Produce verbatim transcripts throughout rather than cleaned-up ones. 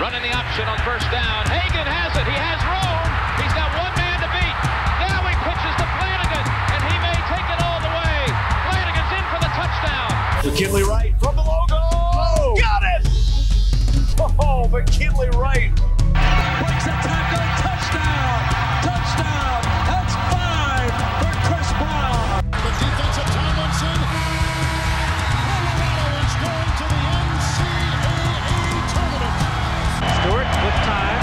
Running the option on first down. Hagan has it. He has Rome. He's got one man to beat. Now he pitches to Flanagan, and he may take it all the way. Flanagan's in for the touchdown. McKinley-Wright from the logo. Oh, got it! Oh, McKinley-Wright. Breaks a tackle. Touchdown. Touchdown. That's five for Chris Brown. The defense of Tomlinson. Colorado is going to the N C double A tournament. Stewart with time,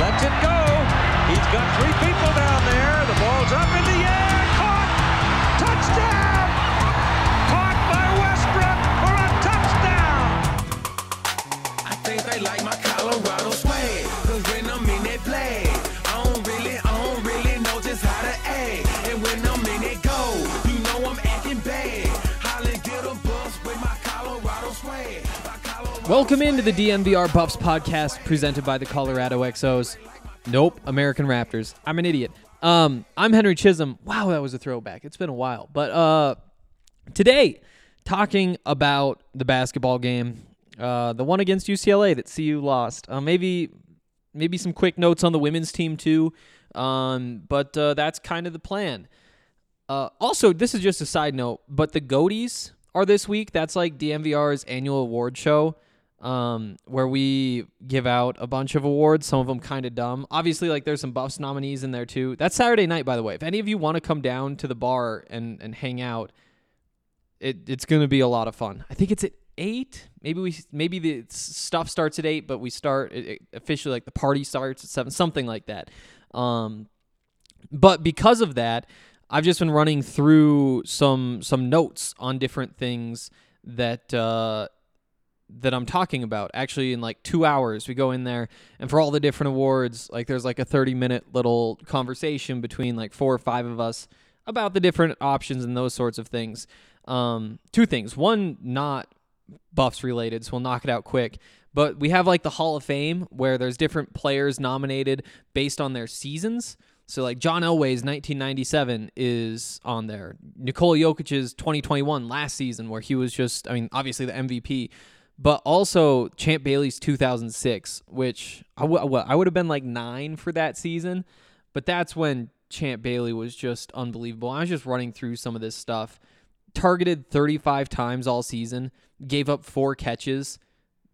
lets it go, he's got three people down there, the ball's up in the air, caught, touchdown, caught by Westbrook for a touchdown. I think they like my Colorado swag, cause when I'm in that play, I don't really, I don't really know just how to act, and when I'm in that go, you know I'm acting bad, holla get a bus with my Colorado swag. Welcome into the D M V R Buffs podcast presented by the Colorado X Os. Nope, American Raptors. I'm an idiot. Um, I'm Henry Chisholm. Wow, that was a throwback. It's been a while. But uh, today, talking about the basketball game, uh, the one against U C L A that C U lost. Uh, maybe maybe some quick notes on the women's team too, um, but uh, that's kind of the plan. Uh, also, this is just a side note, but the Goaties are this week. That's like D M V R's annual award show. Um, where we give out a bunch of awards, some of them kind of dumb. Obviously, like, there's some Buffs nominees in there, too. That's Saturday night, by the way. If any of you want to come down to the bar and, and hang out, it it's going to be a lot of fun. I think it's at eight. Maybe we maybe the stuff starts at eight, but we start it, it officially, like, the party starts at seven, something like that. Um, but because of that, I've just been running through some some notes on different things that... Uh, that I'm talking about. Actually, in like two hours, we go in there, and for all the different awards, like there's like a thirty minute little conversation between like four or five of us about the different options and those sorts of things. Um, two things. One, not Buffs related, so we'll knock it out quick. But we have like the Hall of Fame where there's different players nominated based on their seasons. So like John Elway's nineteen ninety-seven is on there. Nikola Jokic's twenty twenty-one last season where he was just, I mean, obviously the M V P, but also Champ Bailey's two thousand six, which I, w- I would have been like nine for that season. But that's when Champ Bailey was just unbelievable. I was just running through some of this stuff. Targeted thirty-five times all season. Gave up four catches.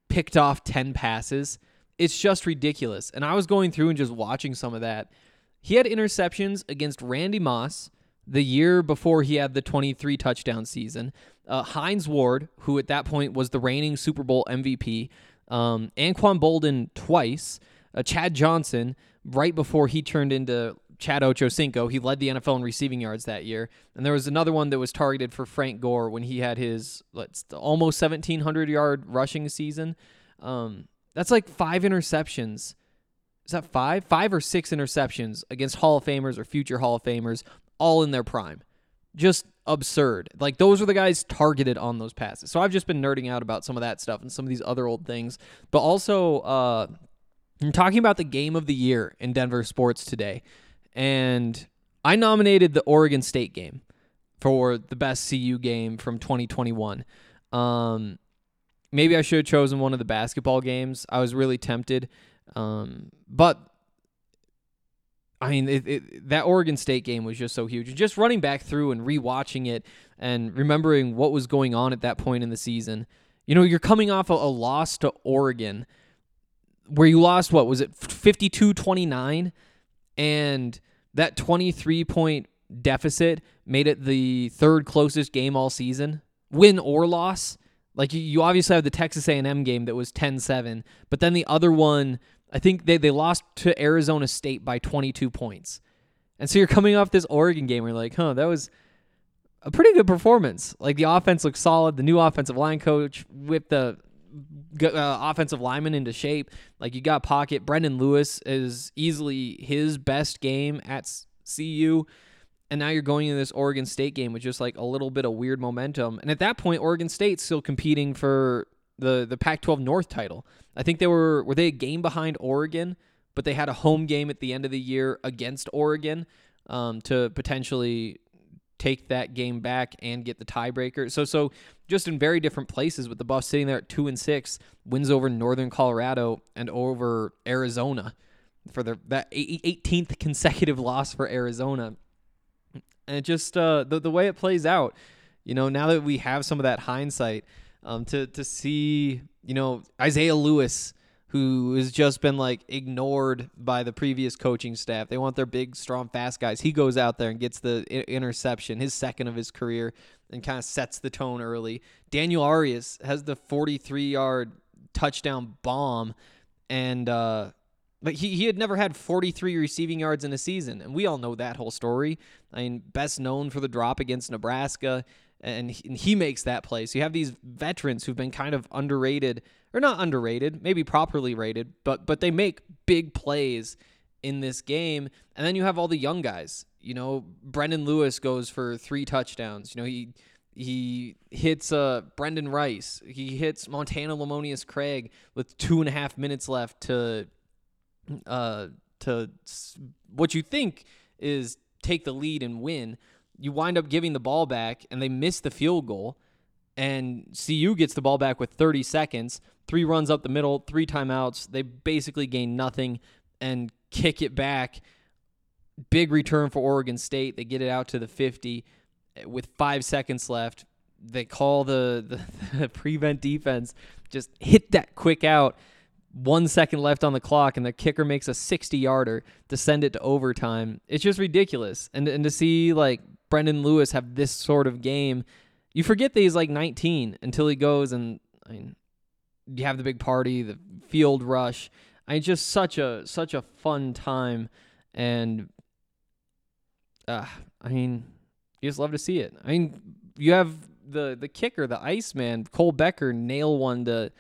Picked off ten passes. It's just ridiculous. And I was going through and just watching some of that. He had interceptions against Randy Moss the year before he had the twenty-three touchdown season. Uh, Hines Ward, who at that point was the reigning Super Bowl M V P, um, Anquan Bolden twice, uh, Chad Johnson, right before he turned into Chad Ochocinco. He led the N F L in receiving yards that year. And there was another one that was targeted for Frank Gore when he had his let's, almost seventeen hundred yard rushing season. Um, that's like five interceptions. Is that five? Five or six interceptions against Hall of Famers or future Hall of Famers, all in their prime. Just absurd. Like, those are the guys targeted on those passes. So I've just been nerding out about some of that stuff and some of these other old things. But also, uh, I'm talking about the game of the year in Denver sports today. And I nominated the Oregon State game for the best C U game from twenty twenty-one. Um, maybe I should have chosen one of the basketball games. I was really tempted. Um, but... I mean, it, it, that Oregon State game was just so huge. Just running back through and rewatching it and remembering what was going on at that point in the season, You know, you're coming off a, a loss to Oregon where you lost, what was it, fifty-two twenty-nine? And that twenty-three point deficit made it the third closest game all season, win or loss. Like, you obviously have the Texas A and M game that was ten seven, but then the other one, I think they, they lost to Arizona State by twenty-two points. And so you're coming off this Oregon game where you're like, huh, that was a pretty good performance. Like, the offense looked solid. The new offensive line coach whipped the uh, offensive lineman into shape. Like, you got Pocket. Brendon Lewis is easily his best game at C U. And now you're going into this Oregon State game with just like a little bit of weird momentum. And at that point, Oregon State's still competing for the, the Pac twelve North title. I think they were, were they a game behind Oregon, but they had a home game at the end of the year against Oregon um, to potentially take that game back and get the tiebreaker. So, so just in very different places, with the Buffs sitting there at two and six, wins over Northern Colorado and over Arizona for their that eighteenth consecutive loss for Arizona. And it just uh, the the way it plays out, you know, now that we have some of that hindsight, um, to to see, you know, Isaiah Lewis, who has just been like ignored by the previous coaching staff. They want their big, strong, fast guys. He goes out there and gets the interception, his second of his career, and kind of sets the tone early. Daniel Arias has the forty-three yard touchdown bomb, and uh, But he, he had never had forty-three receiving yards in a season, and we all know that whole story. I mean, best known for the drop against Nebraska, and he, and he makes that play. So you have these veterans who've been kind of underrated, or not underrated, maybe properly rated, but but they make big plays in this game. And then you have all the young guys. You know, Brendon Lewis goes for three touchdowns. You know, he he hits uh, Brendan Rice. He hits Montana Lamonius Craig with two and a half minutes left to – Uh, to what you think is take the lead and win. You wind up giving the ball back, and they miss the field goal, and C U gets the ball back with thirty seconds, three runs up the middle, three timeouts. They basically gain nothing and kick it back. Big return for Oregon State. They get it out to the fifty with five seconds left. They call the, the, the prevent defense, just hit that quick out. One second left on the clock, and the kicker makes a sixty yarder to send it to overtime. It's just ridiculous. And and to see like Brendon Lewis have this sort of game, you forget that he's like nineteen until he goes and, I mean, you have the big party, the field rush. I mean, just such a such a fun time, and uh, I mean, you just love to see it. I mean, you have the the kicker, the Iceman, Cole Becker, nail one to.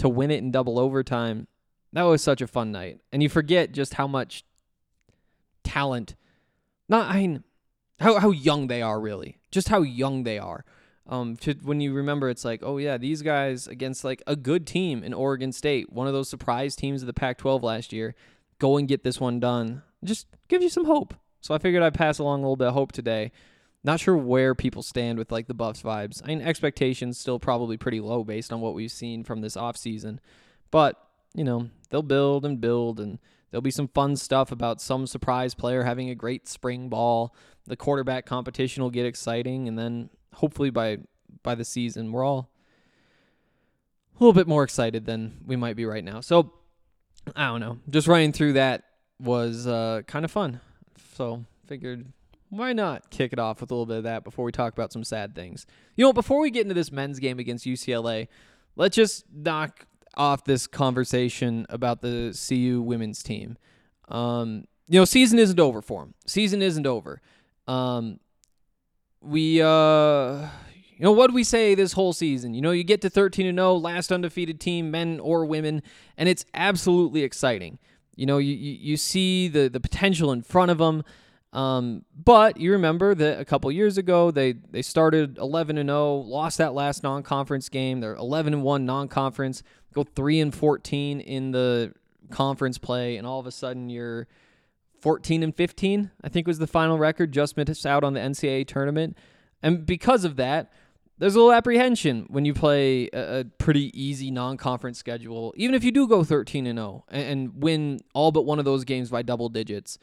to win it in double overtime. That was such a fun night. And you forget just how much talent, not, I mean, how, how young they are, really. Just how young they are. Um, to, when you remember, it's like, oh, yeah, these guys against, like, a good team in Oregon State, one of those surprise teams of the Pac twelve last year, go and get this one done. Just gives you some hope. So I figured I'd pass along a little bit of hope today. Not sure where people stand with, like, the Buffs vibes. I mean, expectations still probably pretty low based on what we've seen from this offseason. But, you know, they'll build and build, and there'll be some fun stuff about some surprise player having a great spring ball. The quarterback competition will get exciting, and then hopefully by by the season, we're all a little bit more excited than we might be right now. So, I don't know. Just running through that was uh, kind of fun. So, figured... why not kick it off with a little bit of that before we talk about some sad things? You know, before we get into this men's game against U C L A, let's just knock off this conversation about the C U women's team. Um, you know, season isn't over for them. Season isn't over. Um, we, uh, you know, what did we say this whole season? You know, you get to thirteen and oh, last undefeated team, men or women, and it's absolutely exciting. You know, you, you, you see the, the potential in front of them. Um, but you remember that a couple years ago, they, they started eleven and oh, lost that last non-conference game. They're eleven and one non-conference, go three and fourteen in the conference play. And all of a sudden you're fourteen and fifteen, I think was the final record, just missed out on the N C double A tournament. And because of that, there's a little apprehension when you play a, a pretty easy non-conference schedule, even if you do go thirteen and oh and, and win all but one of those games by double digits.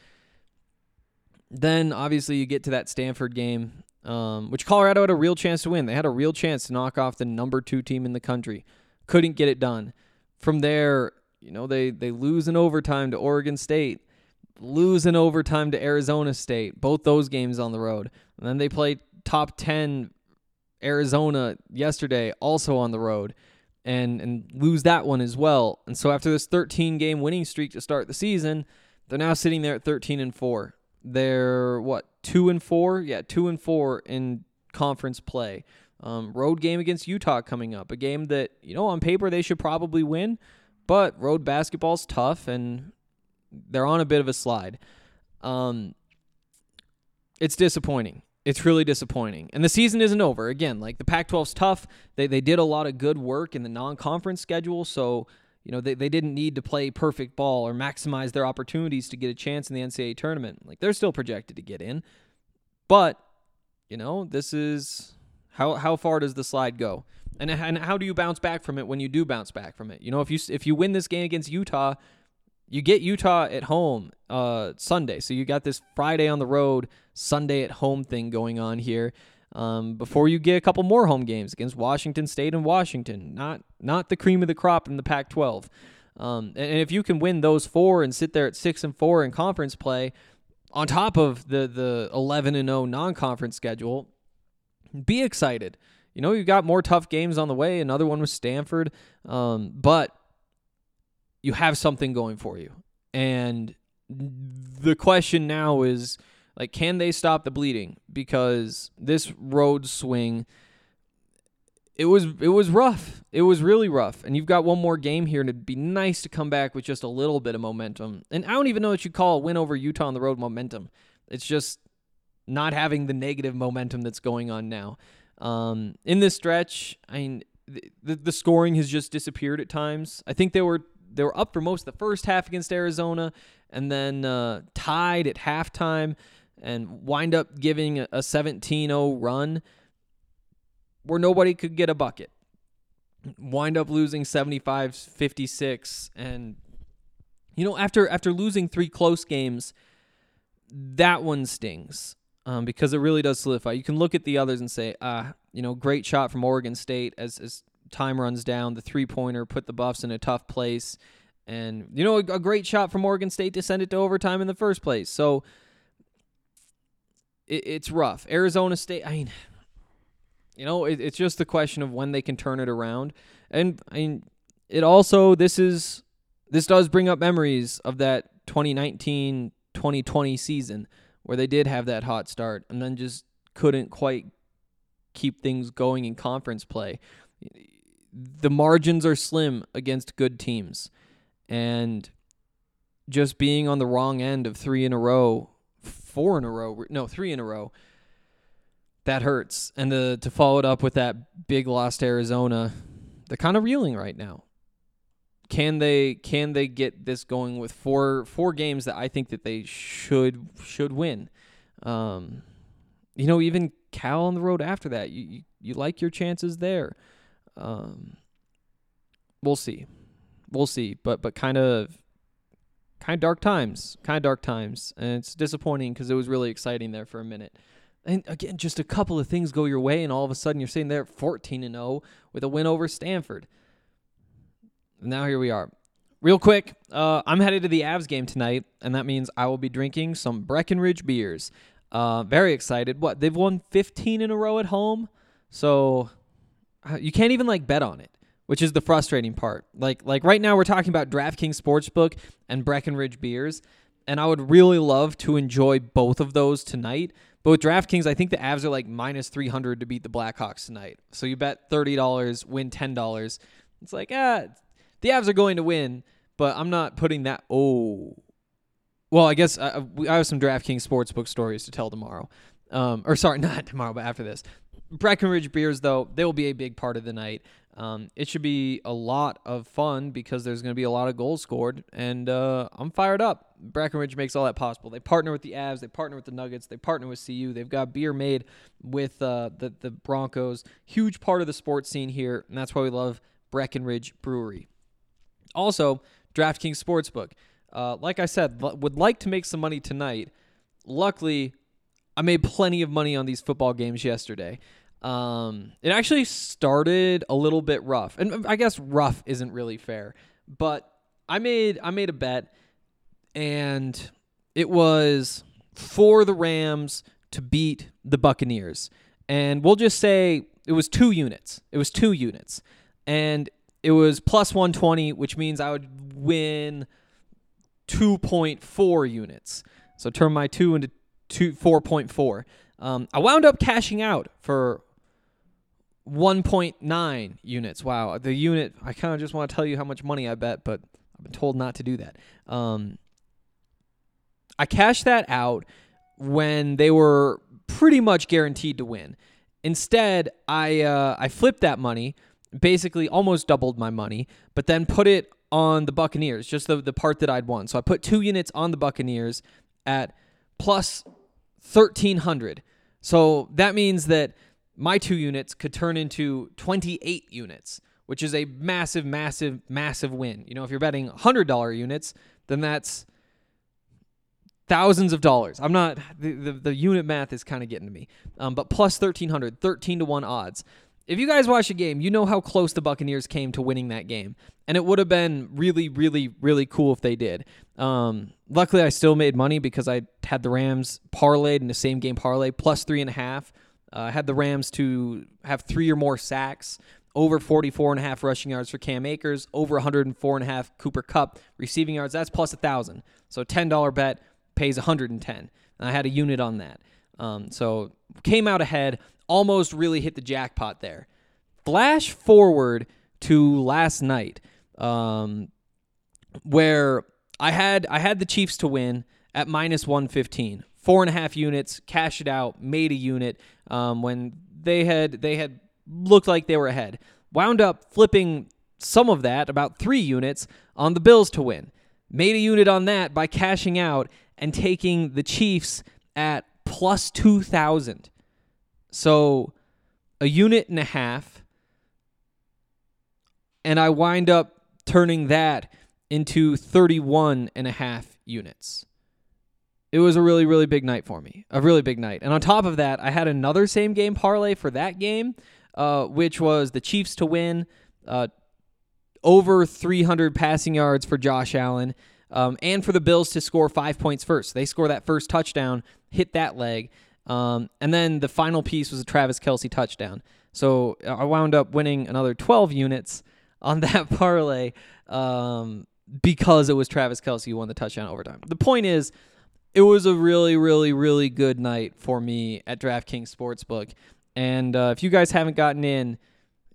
Then, obviously, you get to that Stanford game, um, which Colorado had a real chance to win. They had a real chance to knock off the number two team in the country. Couldn't get it done. From there, you know, they, they lose in overtime to Oregon State, lose in overtime to Arizona State, both those games on the road. And then they play top ten Arizona yesterday, also on the road, and, and lose that one as well. And so after this thirteen-game winning streak to start the season, they're now sitting there at thirteen and four. They're, what, two and four? Yeah, two and four in conference play. Um, road game against Utah coming up, a game that, you know, on paper they should probably win, but road basketball's tough, and they're on a bit of a slide. Um, it's disappointing. It's really disappointing. And the season isn't over. Again, like, the Pac twelve's tough. They they did a lot of good work in the non-conference schedule, so, you know, they, they didn't need to play perfect ball or maximize their opportunities to get a chance in the N C double A tournament. Like, they're still projected to get in. But, you know, this is... How how far does the slide go? And, and how do you bounce back from it when you do bounce back from it? You know, if you if you win this game against Utah, you get Utah at home uh, Sunday. So you got this Friday on the road, Sunday at home thing going on here um, before you get a couple more home games against Washington State and Washington. Not not the cream of the crop in the Pac twelve. Um, and, and if you can win those four and sit there at six and four in conference play, on top of the the eleven and oh non-conference schedule, be excited. You know, you've got more tough games on the way. Another one with Stanford. Um, but you have something going for you. And the question now is, like, can they stop the bleeding? Because this road swing, it was it was rough. It was really rough. And you've got one more game here, and it'd be nice to come back with just a little bit of momentum. And I don't even know that you call a win over Utah on the road momentum. It's just not having the negative momentum that's going on now. Um, in this stretch, I mean, the, the scoring has just disappeared at times. I think they were they were up for most of the first half against Arizona, and then uh, tied at halftime and wind up giving a seventeen oh run where nobody could get a bucket. Wind up losing seventy-five fifty-six. And, you know, after after losing three close games, that one stings. Um, because it really does solidify. You can look at the others and say, ah, you know, great shot from Oregon State as, as time runs down. The three-pointer put the Buffs in a tough place. And, you know, a, a great shot from Oregon State to send it to overtime in the first place. So it, it's rough. Arizona State, I mean, you know, it, it's just the question of when they can turn it around. And, I mean, it also, this is, this does bring up memories of that twenty nineteen twenty twenty season, where they did have that hot start and then just couldn't quite keep things going in conference play. The margins are slim against good teams. And just being on the wrong end of three in a row, four in a row, no, three in a row, that hurts. And the, to follow it up with that big loss to Arizona, they're kind of reeling right now. Can they can they get this going with four four games that I think that they should should win? Um, you know, even Cal on the road after that, you you, you like your chances there. Um, we'll see, we'll see. But but kind of kind of dark times, kind of dark times, and it's disappointing because it was really exciting there for a minute. And again, just a couple of things go your way, and all of a sudden you're sitting there at fourteen and oh with a win over Stanford. Now here we are. Real quick, uh, I'm headed to the Avs game tonight, and that means I will be drinking some Breckenridge beers. Uh, very excited. What, they've won fifteen in a row at home? So uh, you can't even, like, bet on it, which is the frustrating part. Like, like right now we're talking about DraftKings Sportsbook and Breckenridge beers, and I would really love to enjoy both of those tonight. But with DraftKings, I think the Avs are, like, minus three hundred to beat the Blackhawks tonight. So you bet thirty dollars, win ten dollars. It's like, ah... The Avs are going to win, but I'm not putting that. Oh, well, I guess I, I have some DraftKings Sportsbook stories to tell tomorrow. Um, or sorry, not tomorrow, but after this. Breckenridge beers, though, they will be a big part of the night. Um, it should be a lot of fun because there's going to be a lot of goals scored, and uh, I'm fired up. Breckenridge makes all that possible. They partner with the Avs. They partner with the Nuggets. They partner with C U. They've got beer made with uh, the, the Broncos. Huge part of the sports scene here, and that's why we love Breckenridge Brewery. Also, DraftKings Sportsbook. Uh, like I said, l- would like to make some money tonight. Luckily, I made plenty of money on these football games yesterday. Um, it actually started a little bit rough, and I guess rough isn't really fair, but I made I made a bet, and it was for the Rams to beat the Buccaneers, and we'll just say it was two units. It was two units, and it was plus one twenty, which means I would win two point four units. So turn my two into two four point four. Um, I wound up cashing out for one point nine units. Wow, the unit, I kind of just want to tell you how much money I bet, but I've been told not to do that. Um, I cashed that out when they were pretty much guaranteed to win. Instead, I uh, I flipped that money, basically almost doubled my money, but then put it on the Buccaneers, just the, the part that I'd won. So I put two units on the Buccaneers at plus thirteen hundred. So that means that my two units could turn into twenty-eight units, which is a massive, massive, massive win. You know, if you're betting one hundred dollars units, then that's thousands of dollars. I'm not, the, the, the unit math is kind of getting to me. Um, but plus thirteen hundred, thirteen to one odds. If you guys watch the game, you know how close the Buccaneers came to winning that game. And it would have been really, really, really cool if they did. Um, luckily, I still made money because I had the Rams parlayed in the same game parlay, plus three and a half. Uh, I had the Rams to have three or more sacks, over forty-four and a half rushing yards for Cam Akers, over one hundred four and a half Cooper Kupp receiving yards. That's plus one thousand. So ten dollars bet pays one hundred ten. And I had a unit on that. Um, so came out ahead. Almost really hit the jackpot there. Flash forward to last night, um, where I had I had the Chiefs to win at minus one fifteen, four and a half units, cashed it out, made a unit um, when they had they had looked like they were ahead. Wound up flipping some of that, about three units, on the Bills to win. Made a unit on that by cashing out and taking the Chiefs at plus two thousand. So a unit and a half, and I wind up turning that into thirty-one and a half units. It was a really, really big night for me, a really big night. And on top of that, I had another same game parlay for that game, uh, which was the Chiefs to win, uh, over three hundred passing yards for Josh Allen, um, and for the Bills to score five points first. They score that first touchdown, hit that leg. Um, and then the final piece was a Travis Kelce touchdown. So I wound up winning another twelve units on that parlay um, because it was Travis Kelce who won the touchdown overtime. The point is, it was a really, really, really good night for me at DraftKings Sportsbook. And uh, if you guys haven't gotten in,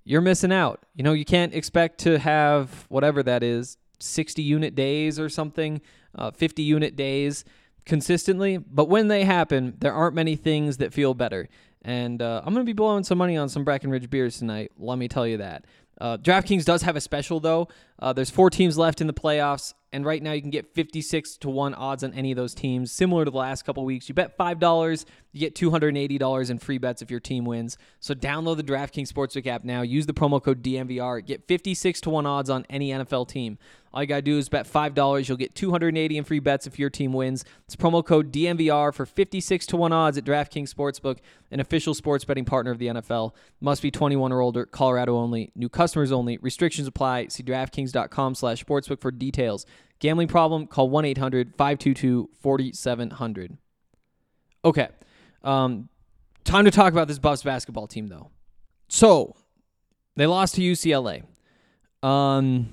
you're missing out. You know, you can't expect to have whatever that is, sixty-unit days or something, uh, fifty-unit days consistently, but when they happen, there aren't many things that feel better. And uh, I'm going to be blowing some money on some Breckenridge beers tonight, let me tell you that. Uh, DraftKings does have a special, though. Uh, there's four teams left in the playoffs, and right now you can get fifty-six to one odds on any of those teams, similar to the last couple weeks. You bet five dollars, you get two hundred eighty dollars in free bets if your team wins. So download the DraftKings Sportsbook app now. Use the promo code D M V R. Get fifty-six to one odds on any N F L team. All you got to do is bet five dollars. You'll get two hundred eighty dollars in free bets if your team wins. It's promo code D M V R for fifty-six to one odds at DraftKings Sportsbook, an official sports betting partner of the N F L. Must be twenty-one or older, Colorado only, new customers only. Restrictions apply. See DraftKings.com slash sportsbook for details. Gambling problem? Call one eight hundred five two two four seven zero zero. Okay. Um, time to talk about this Buffs basketball team, though. So, they lost to U C L A. Um...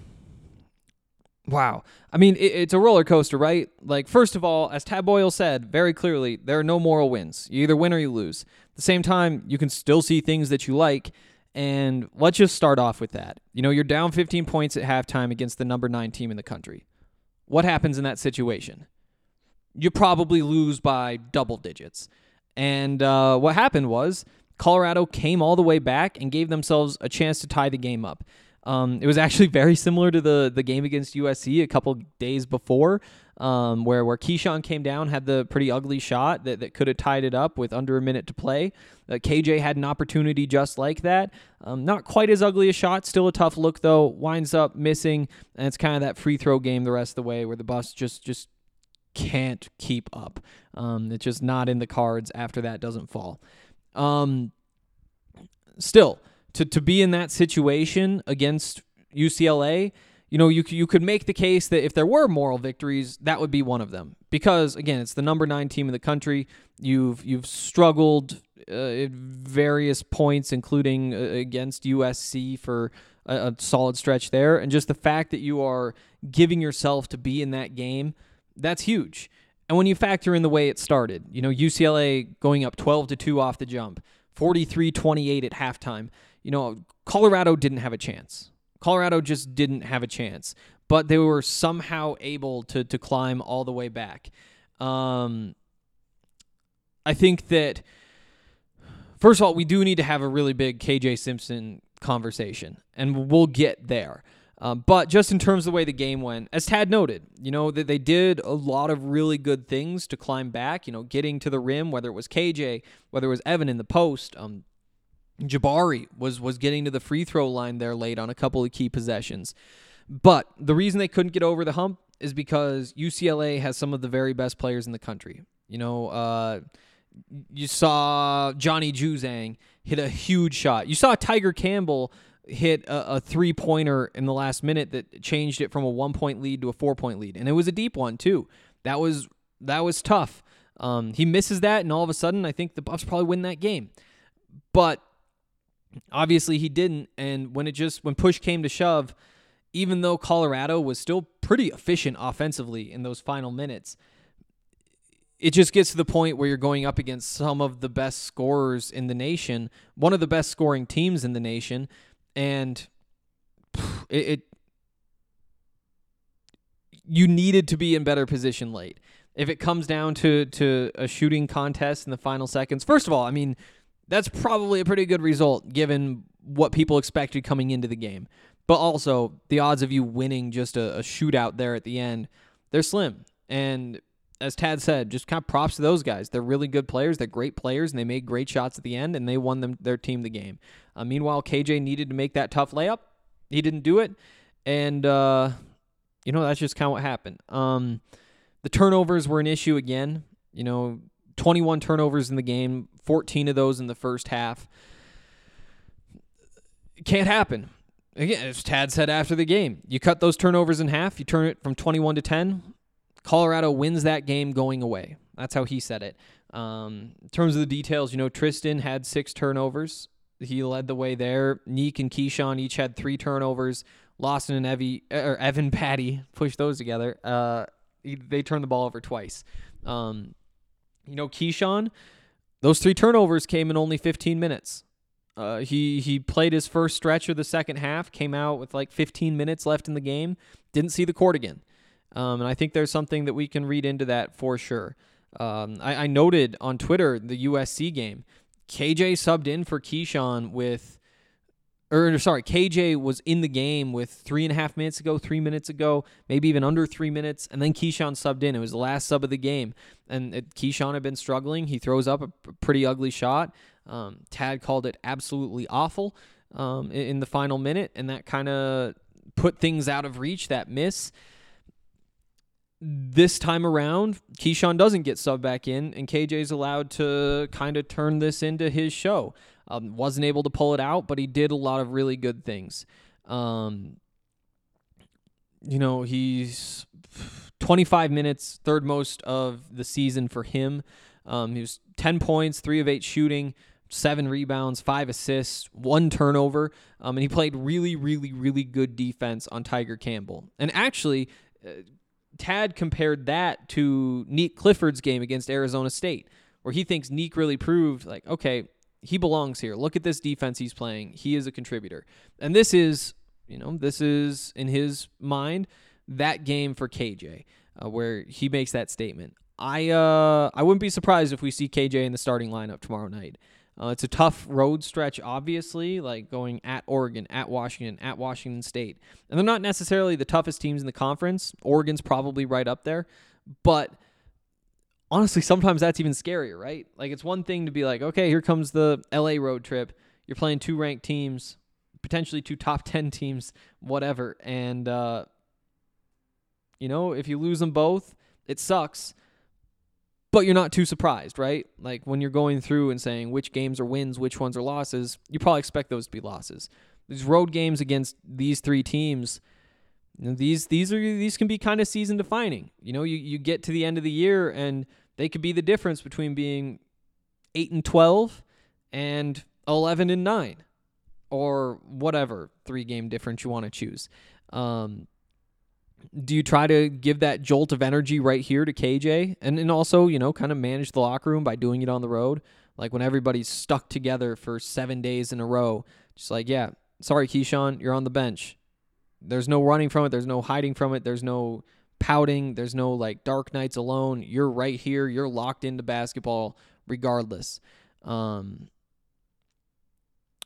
Wow. I mean, it, it's a roller coaster, right? Like, first of all, as Tad Boyle said very clearly, there are no moral wins. You either win or you lose. At the same time, you can still see things that you like, and let's just start off with that. You know, you're down fifteen points at halftime against the number nine team in the country. What happens in that situation? You probably lose by double digits. And uh, what happened was Colorado came all the way back and gave themselves a chance to tie the game up. Um, it was actually very similar to the the game against U S C a couple days before, um, where, where Keyshawn came down, had the pretty ugly shot that, that could have tied it up with under a minute to play. Uh, K J had an opportunity just like that. Um, not quite as ugly a shot, still a tough look though, winds up missing, and it's kind of that free throw game the rest of the way where the Bucks just, just can't keep up. Um, it's just not in the cards after that doesn't fall. Um, still, to, to be in that situation against U C L A, you know, you you could make the case that if there were moral victories, that would be one of them. Because, again, it's the number nine team in the country. You've you've struggled uh, at various points, including uh, against U S C for a, a solid stretch there. And just the fact that you are giving yourself to be in that game, that's huge. And when you factor in the way it started, you know, U C L A going up twelve to two off the jump, forty-three twenty-eight at halftime, you know, Colorado didn't have a chance. Colorado just didn't have a chance, but they were somehow able to to climb all the way back. Um, I think that, first of all, we do need to have a really big K J Simpson conversation, and we'll get there. Um, but just in terms of the way the game went, as Tad noted, you know, that they did a lot of really good things to climb back, you know, getting to the rim, whether it was K J, whether it was Evan in the post. Um, Jabari was was getting to the free throw line there late on a couple of key possessions. But the reason they couldn't get over the hump is because U C L A has some of the very best players in the country. You know, uh, you saw Johnny Juzang hit a huge shot. You saw Tiger Campbell hit a, a three-pointer in the last minute that changed it from a one-point lead to a four-point lead. And it was a deep one, too. That was that was tough. Um, he misses that, and all of a sudden, I think the Buffs probably win that game. But obviously he didn't, and when it just when push came to shove, even though Colorado was still pretty efficient offensively in those final minutes, it just gets to the point where you're going up against some of the best scorers in the nation, one of the best scoring teams in the nation, and it, it you needed to be in better position late. If it comes down to to a shooting contest in the final seconds, first of all, I mean, that's probably a pretty good result given what people expected coming into the game. But also, the odds of you winning just a, a shootout there at the end, they're slim. And as Tad said, just kind of props to those guys. They're really good players. They're great players, and they made great shots at the end, and they won them their team the game. Uh, meanwhile, K J needed to make that tough layup. He didn't do it. And, uh, you know, that's just kind of what happened. Um, the turnovers were an issue again. You know, twenty-one turnovers in the game, fourteen of those in the first half. It can't happen. Again, as Tad said after the game, you cut those turnovers in half, you turn it from twenty-one to ten, Colorado wins that game going away. That's how he said it. Um, in terms of the details, you know, Tristan had six turnovers. He led the way there. Nique and Keyshawn each had three turnovers. Lawson and Evie, or Evan Battey pushed those together. Uh, they turned the ball over twice. Um You know, Keyshawn, those three turnovers came in only fifteen minutes. Uh, he he played his first stretch of the second half, came out with like fifteen minutes left in the game, didn't see the court again. Um, and I think there's something that we can read into that for sure. Um, I, I noted on Twitter the U S C game, K J subbed in for Keyshawn with, or sorry, K J was in the game with three and a half minutes ago, three minutes ago, maybe even under three minutes, and then Keyshawn subbed in. It was the last sub of the game, and it, Keyshawn had been struggling. He throws up a pretty ugly shot. Um, Tad called it absolutely awful um, in, in the final minute, and that kind of put things out of reach, that miss. This time around, Keyshawn doesn't get subbed back in, and K J's allowed to kind of turn this into his show. Um, wasn't able to pull it out, but he did a lot of really good things. Um, you know, he's twenty-five minutes, third most of the season for him. Um, he was ten points, three of eight shooting, seven rebounds, five assists, one turnover. Um, and he played really, really, really good defense on Tiger Campbell. And actually, uh, Tad compared that to Nique Clifford's game against Arizona State, where he thinks Nique really proved, like, okay, he belongs here. Look at this defense he's playing. He is a contributor. And this is, you know, this is, in his mind, that game for K J, uh, where he makes that statement. I uh, I wouldn't be surprised if we see K J in the starting lineup tomorrow night. Uh, it's a tough road stretch, obviously, like going at Oregon, at Washington, at Washington State. And they're not necessarily the toughest teams in the conference. Oregon's probably right up there. But honestly, sometimes that's even scarier, right? Like, it's one thing to be like, okay, here comes the L A road trip. You're playing two ranked teams, potentially two top ten teams, whatever. And, uh, you know, if you lose them both, it sucks. But you're not too surprised, right? Like when you're going through and saying which games are wins, which ones are losses, you probably expect those to be losses. These road games against these three teams, you know, these these are these can be kind of season defining. You know, you, you get to the end of the year and they could be the difference between being eight and twelve and eleven and nine, or whatever three game difference you want to choose. Um, Do you try to give that jolt of energy right here to K J? And and also, you know, kind of manage the locker room by doing it on the road. Like when everybody's stuck together for seven days in a row, just like, yeah, sorry, Keyshawn, you're on the bench. There's no running from it. There's no hiding from it. There's no pouting. There's no like dark nights alone. You're right here. You're locked into basketball regardless. Um,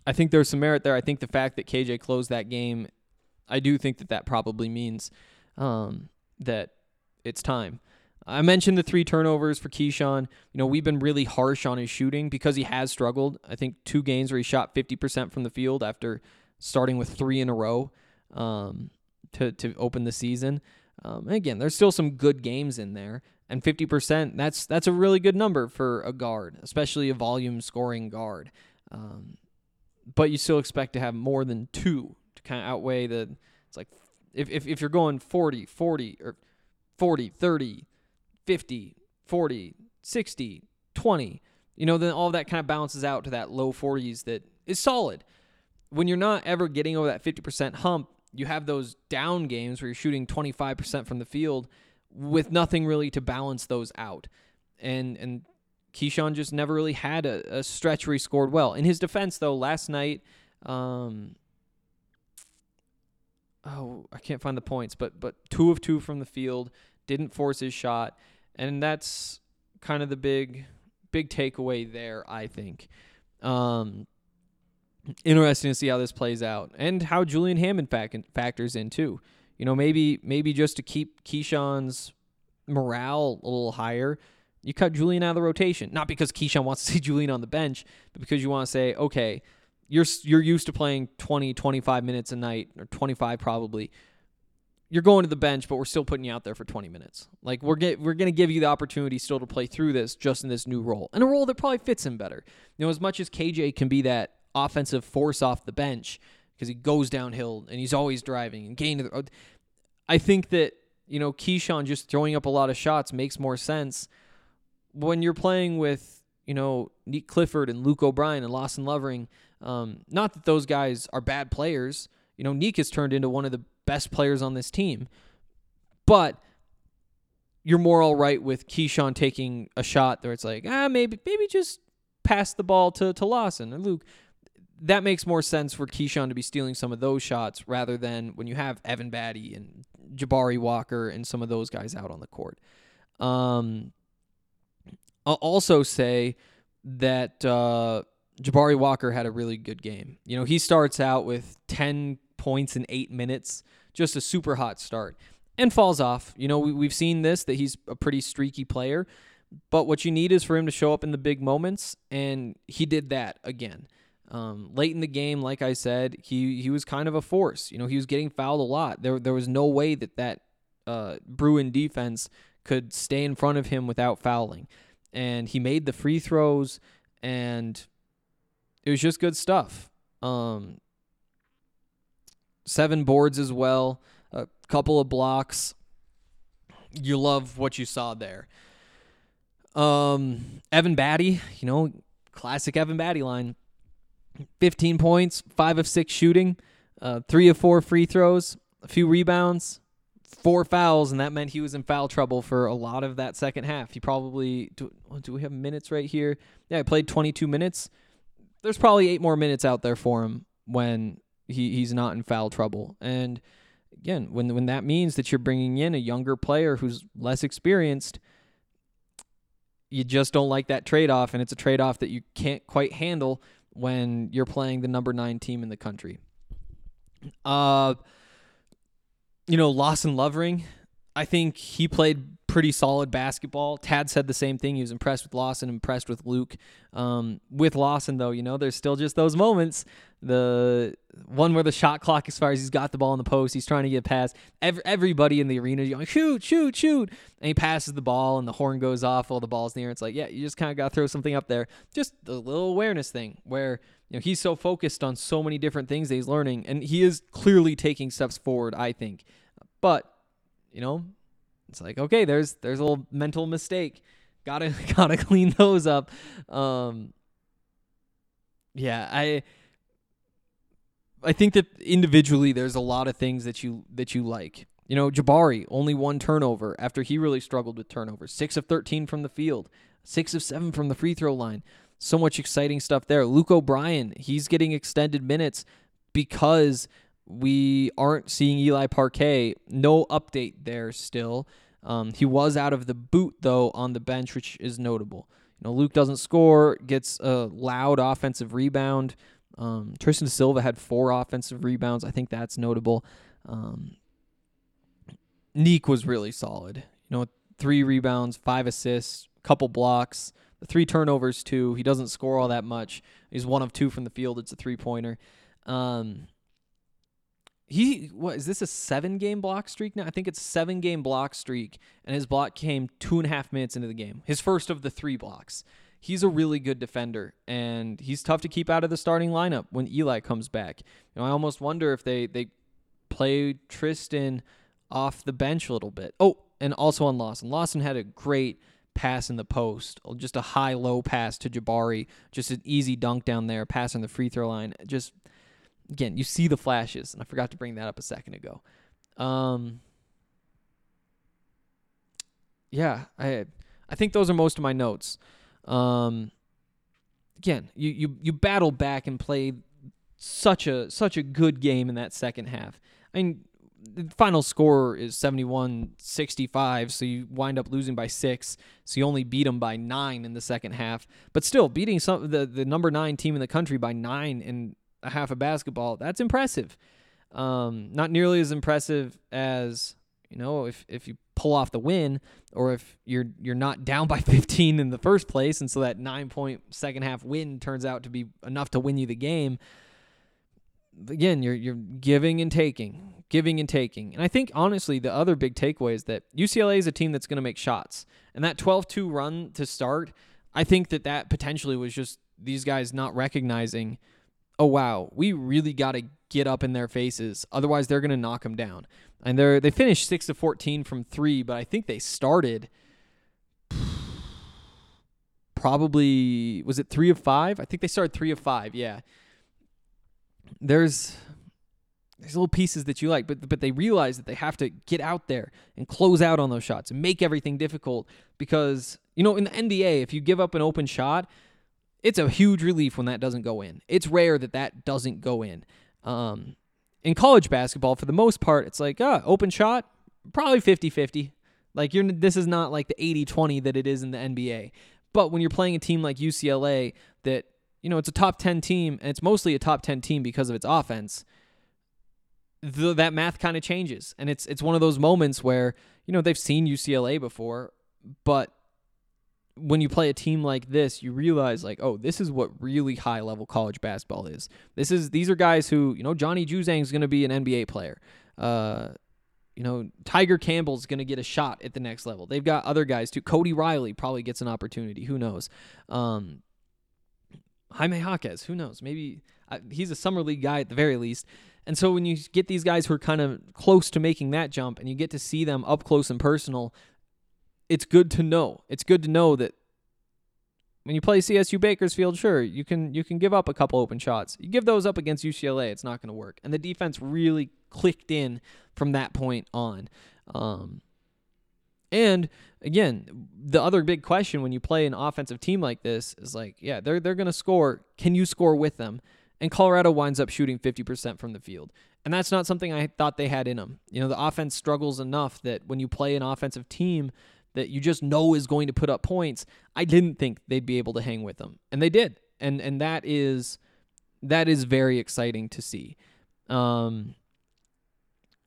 I think there's some merit there. I think the fact that K J closed that game, I do think that that probably means Um, that it's time. I mentioned the three turnovers for Keyshawn. You know, we've been really harsh on his shooting because he has struggled. I think two games where he shot fifty percent from the field after starting with three in a row um, to, to open the season. Um, and again, there's still some good games in there. And fifty percent, that's that's a really good number for a guard, especially a volume scoring guard. Um, but you still expect to have more than two to kind of outweigh the, it's like, If, if if you're going forty, forty, or forty, thirty, fifty, forty, sixty, twenty, you know, then all that kind of bounces out to that low forties that is solid. When you're not ever getting over that fifty percent hump, you have those down games where you're shooting twenty-five percent from the field with nothing really to balance those out. And and Keyshawn just never really had a, a stretch where he scored well. In his defense, though, last night... Um, Oh, I can't find the points, but but two of two from the field, didn't force his shot, and that's kind of the big big takeaway there, I think. Um, interesting to see how this plays out and how Julian Hammond fac- factors in too. You know, maybe maybe just to keep Keyshawn's morale a little higher, you cut Julian out of the rotation. Not because Keyshawn wants to see Julian on the bench, but because you want to say, okay, You're you're used to playing twenty, twenty-five minutes a night, or twenty-five probably. You're going to the bench, but we're still putting you out there for twenty minutes. Like we're get, we're going to give you the opportunity still to play through this just in this new role, and a role that probably fits him better. You know, as much as K J can be that offensive force off the bench because he goes downhill and he's always driving and getting to the, I think that, you know, Keyshawn just throwing up a lot of shots makes more sense when you're playing with, you know, Nique Clifford and Luke O'Brien and Lawson Lovering. Um, not that those guys are bad players. You know, Nique has turned into one of the best players on this team. But you're more all right with Keyshawn taking a shot where it's like, ah, maybe maybe just pass the ball to, to Lawson or Luke. That makes more sense for Keyshawn to be stealing some of those shots rather than when you have Evan Battey and Jabari Walker and some of those guys out on the court. Um, I'll also say that... Uh, Jabari Walker had a really good game. You know, he starts out with ten points in eight minutes, just a super hot start, and falls off. You know, we, we've seen this, that he's a pretty streaky player, but what you need is for him to show up in the big moments, and he did that again. Um, late in the game, like I said, he, he was kind of a force. You know, he was getting fouled a lot. There, there was no way that that uh, Bruin defense could stay in front of him without fouling, and he made the free throws, and... it was just good stuff. Um, seven boards as well, a couple of blocks. You love what you saw there. Um, Evan Battey, you know, classic Evan Battey line. fifteen points, five of six shooting, uh, three of four free throws, a few rebounds, four fouls, and that meant he was in foul trouble for a lot of that second half. He probably, do, do we have minutes right here? Yeah, he played twenty-two minutes. There's probably eight more minutes out there for him when he, he's not in foul trouble. And again, when when that means that you're bringing in a younger player who's less experienced, you just don't like that trade-off, and it's a trade-off that you can't quite handle when you're playing the number nine team in the country. Uh, you know, Lawson Lovering, I think he played pretty solid basketball. Tad said the same thing. He was impressed with Lawson, impressed with Luke. Um, with Lawson, though, you know, there's still just those moments. The one where the shot clock expires, he's got the ball in the post, he's trying to get past Every, everybody in the arena, going, shoot, shoot, shoot. And he passes the ball, and the horn goes off while the ball's near. It's like, yeah, you just kind of got to throw something up there. Just a little awareness thing where, you know, he's so focused on so many different things that he's learning, and he is clearly taking steps forward, I think. But, you know, it's like, okay, there's there's a little mental mistake. Gotta gotta clean those up. Um, yeah, I I think that individually there's a lot of things that you that you like. You know, Jabari, only one turnover after he really struggled with turnovers. six of thirteen from the field, six of seven from the free throw line. So much exciting stuff there. Luke O'Brien, he's getting extended minutes because we aren't seeing Eli Parquet. No update there still. Um, he was out of the boot, though, on the bench, which is notable. You know, Luke doesn't score, gets a loud offensive rebound. Um, Tristan Da Silva had four offensive rebounds. I think that's notable. Um, Nique was really solid. You know, three rebounds, five assists, couple blocks, three turnovers, too. He doesn't score all that much. He's one of two from the field. It's a three-pointer. Um He what is this a seven game block streak now? I think it's a seven game block streak, and his block came two and a half minutes into the game. His first of the three blocks. He's a really good defender, and he's tough to keep out of the starting lineup when Eli comes back. You know, I almost wonder if they they play Tristan off the bench a little bit. Oh, and also on Lawson. Lawson had a great pass in the post, just a high low pass to Jabari, just an easy dunk down there, pass on the free throw line, just. Again, you see the flashes, and I forgot to bring that up a second ago. Um, yeah, I I think those are most of my notes. Um, again, you you you battle back and play such a such a good game in that second half. I mean, the final score is seventy-one sixty-five, so you wind up losing by six, so you only beat them by nine in the second half. But still, beating some the, the number nine team in the country by nine and a half of basketball, that's impressive. Um, not nearly as impressive as, you know, if, if you pull off the win, or if you're you're not down by fifteen in the first place, and so that nine-point second-half win turns out to be enough to win you the game. Again, you're you're giving and taking, giving and taking. And I think, honestly, the other big takeaway is that U C L A is a team that's going to make shots. And that twelve two run to start, I think that that potentially was just these guys not recognizing, oh, wow, we really got to get up in their faces. Otherwise, they're going to knock them down. And they they finished six of fourteen from three, but I think they started probably, was it three of five? I think they started three of five, yeah. There's there's little pieces that you like, but but they realize that they have to get out there and close out on those shots and make everything difficult because, you know, in the N B A, if you give up an open shot, it's a huge relief when that doesn't go in. It's rare that that doesn't go in. Um, in college basketball, for the most part, it's like, ah, open shot, probably fifty-fifty. Like, you're, this is not like the eighty-twenty that it is in the N B A. But when you're playing a team like U C L A that, you know, it's a top ten team, and it's mostly a top ten team because of its offense, the, that math kind of changes. And it's it's one of those moments where, you know, they've seen U C L A before, but when you play a team like this, you realize, like, oh, this is what really high-level college basketball is. This is These are guys who, you know, Johnny Juzang is going to be an N B A player. Uh, you know, Tiger Campbell is going to get a shot at the next level. They've got other guys, too. Cody Riley probably gets an opportunity. Who knows? Um, Jaime Jaquez, who knows? Maybe uh, he's a summer league guy at the very least. And so when you get these guys who are kind of close to making that jump and you get to see them up close and personal, it's good to know. It's good to know that when you play C S U Bakersfield, sure, you can you can give up a couple open shots. You give those up against U C L A, it's not going to work. And the defense really clicked in from that point on. Um, and, again, the other big question when you play an offensive team like this is, like, yeah, they're, they're going to score. Can you score with them? And Colorado winds up shooting fifty percent from the field. And that's not something I thought they had in them. You know, the offense struggles enough that when you play an offensive team that you just know is going to put up points, I didn't think they'd be able to hang with them. And they did. And and that is that is very exciting to see. Um,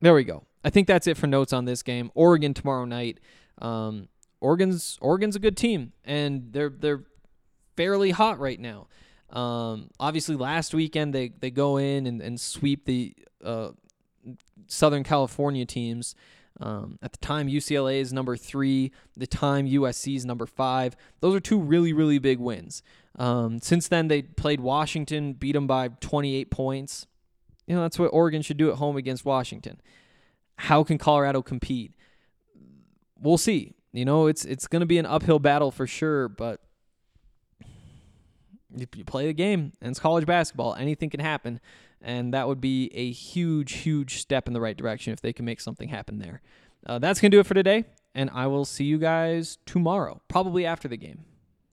there we go. I think that's it for notes on this game. Oregon tomorrow night. Um, Oregon's Oregon's a good team, and they're they're fairly hot right now. Um, obviously, last weekend they, they go in and, and sweep the uh, Southern California teams. Um, at the time, U C L A is number three. The time, U S C is number five. Those are two really, really big wins. Um, since then, they played Washington, beat them by twenty-eight points. You know, that's what Oregon should do at home against Washington. How can Colorado compete? We'll see. You know, it's it's going to be an uphill battle for sure, but you, you play the game, and it's college basketball. Anything can happen, and that would be a huge, huge step in the right direction if they can make something happen there. Uh, that's going to do it for today, and I will see you guys tomorrow, probably after the game.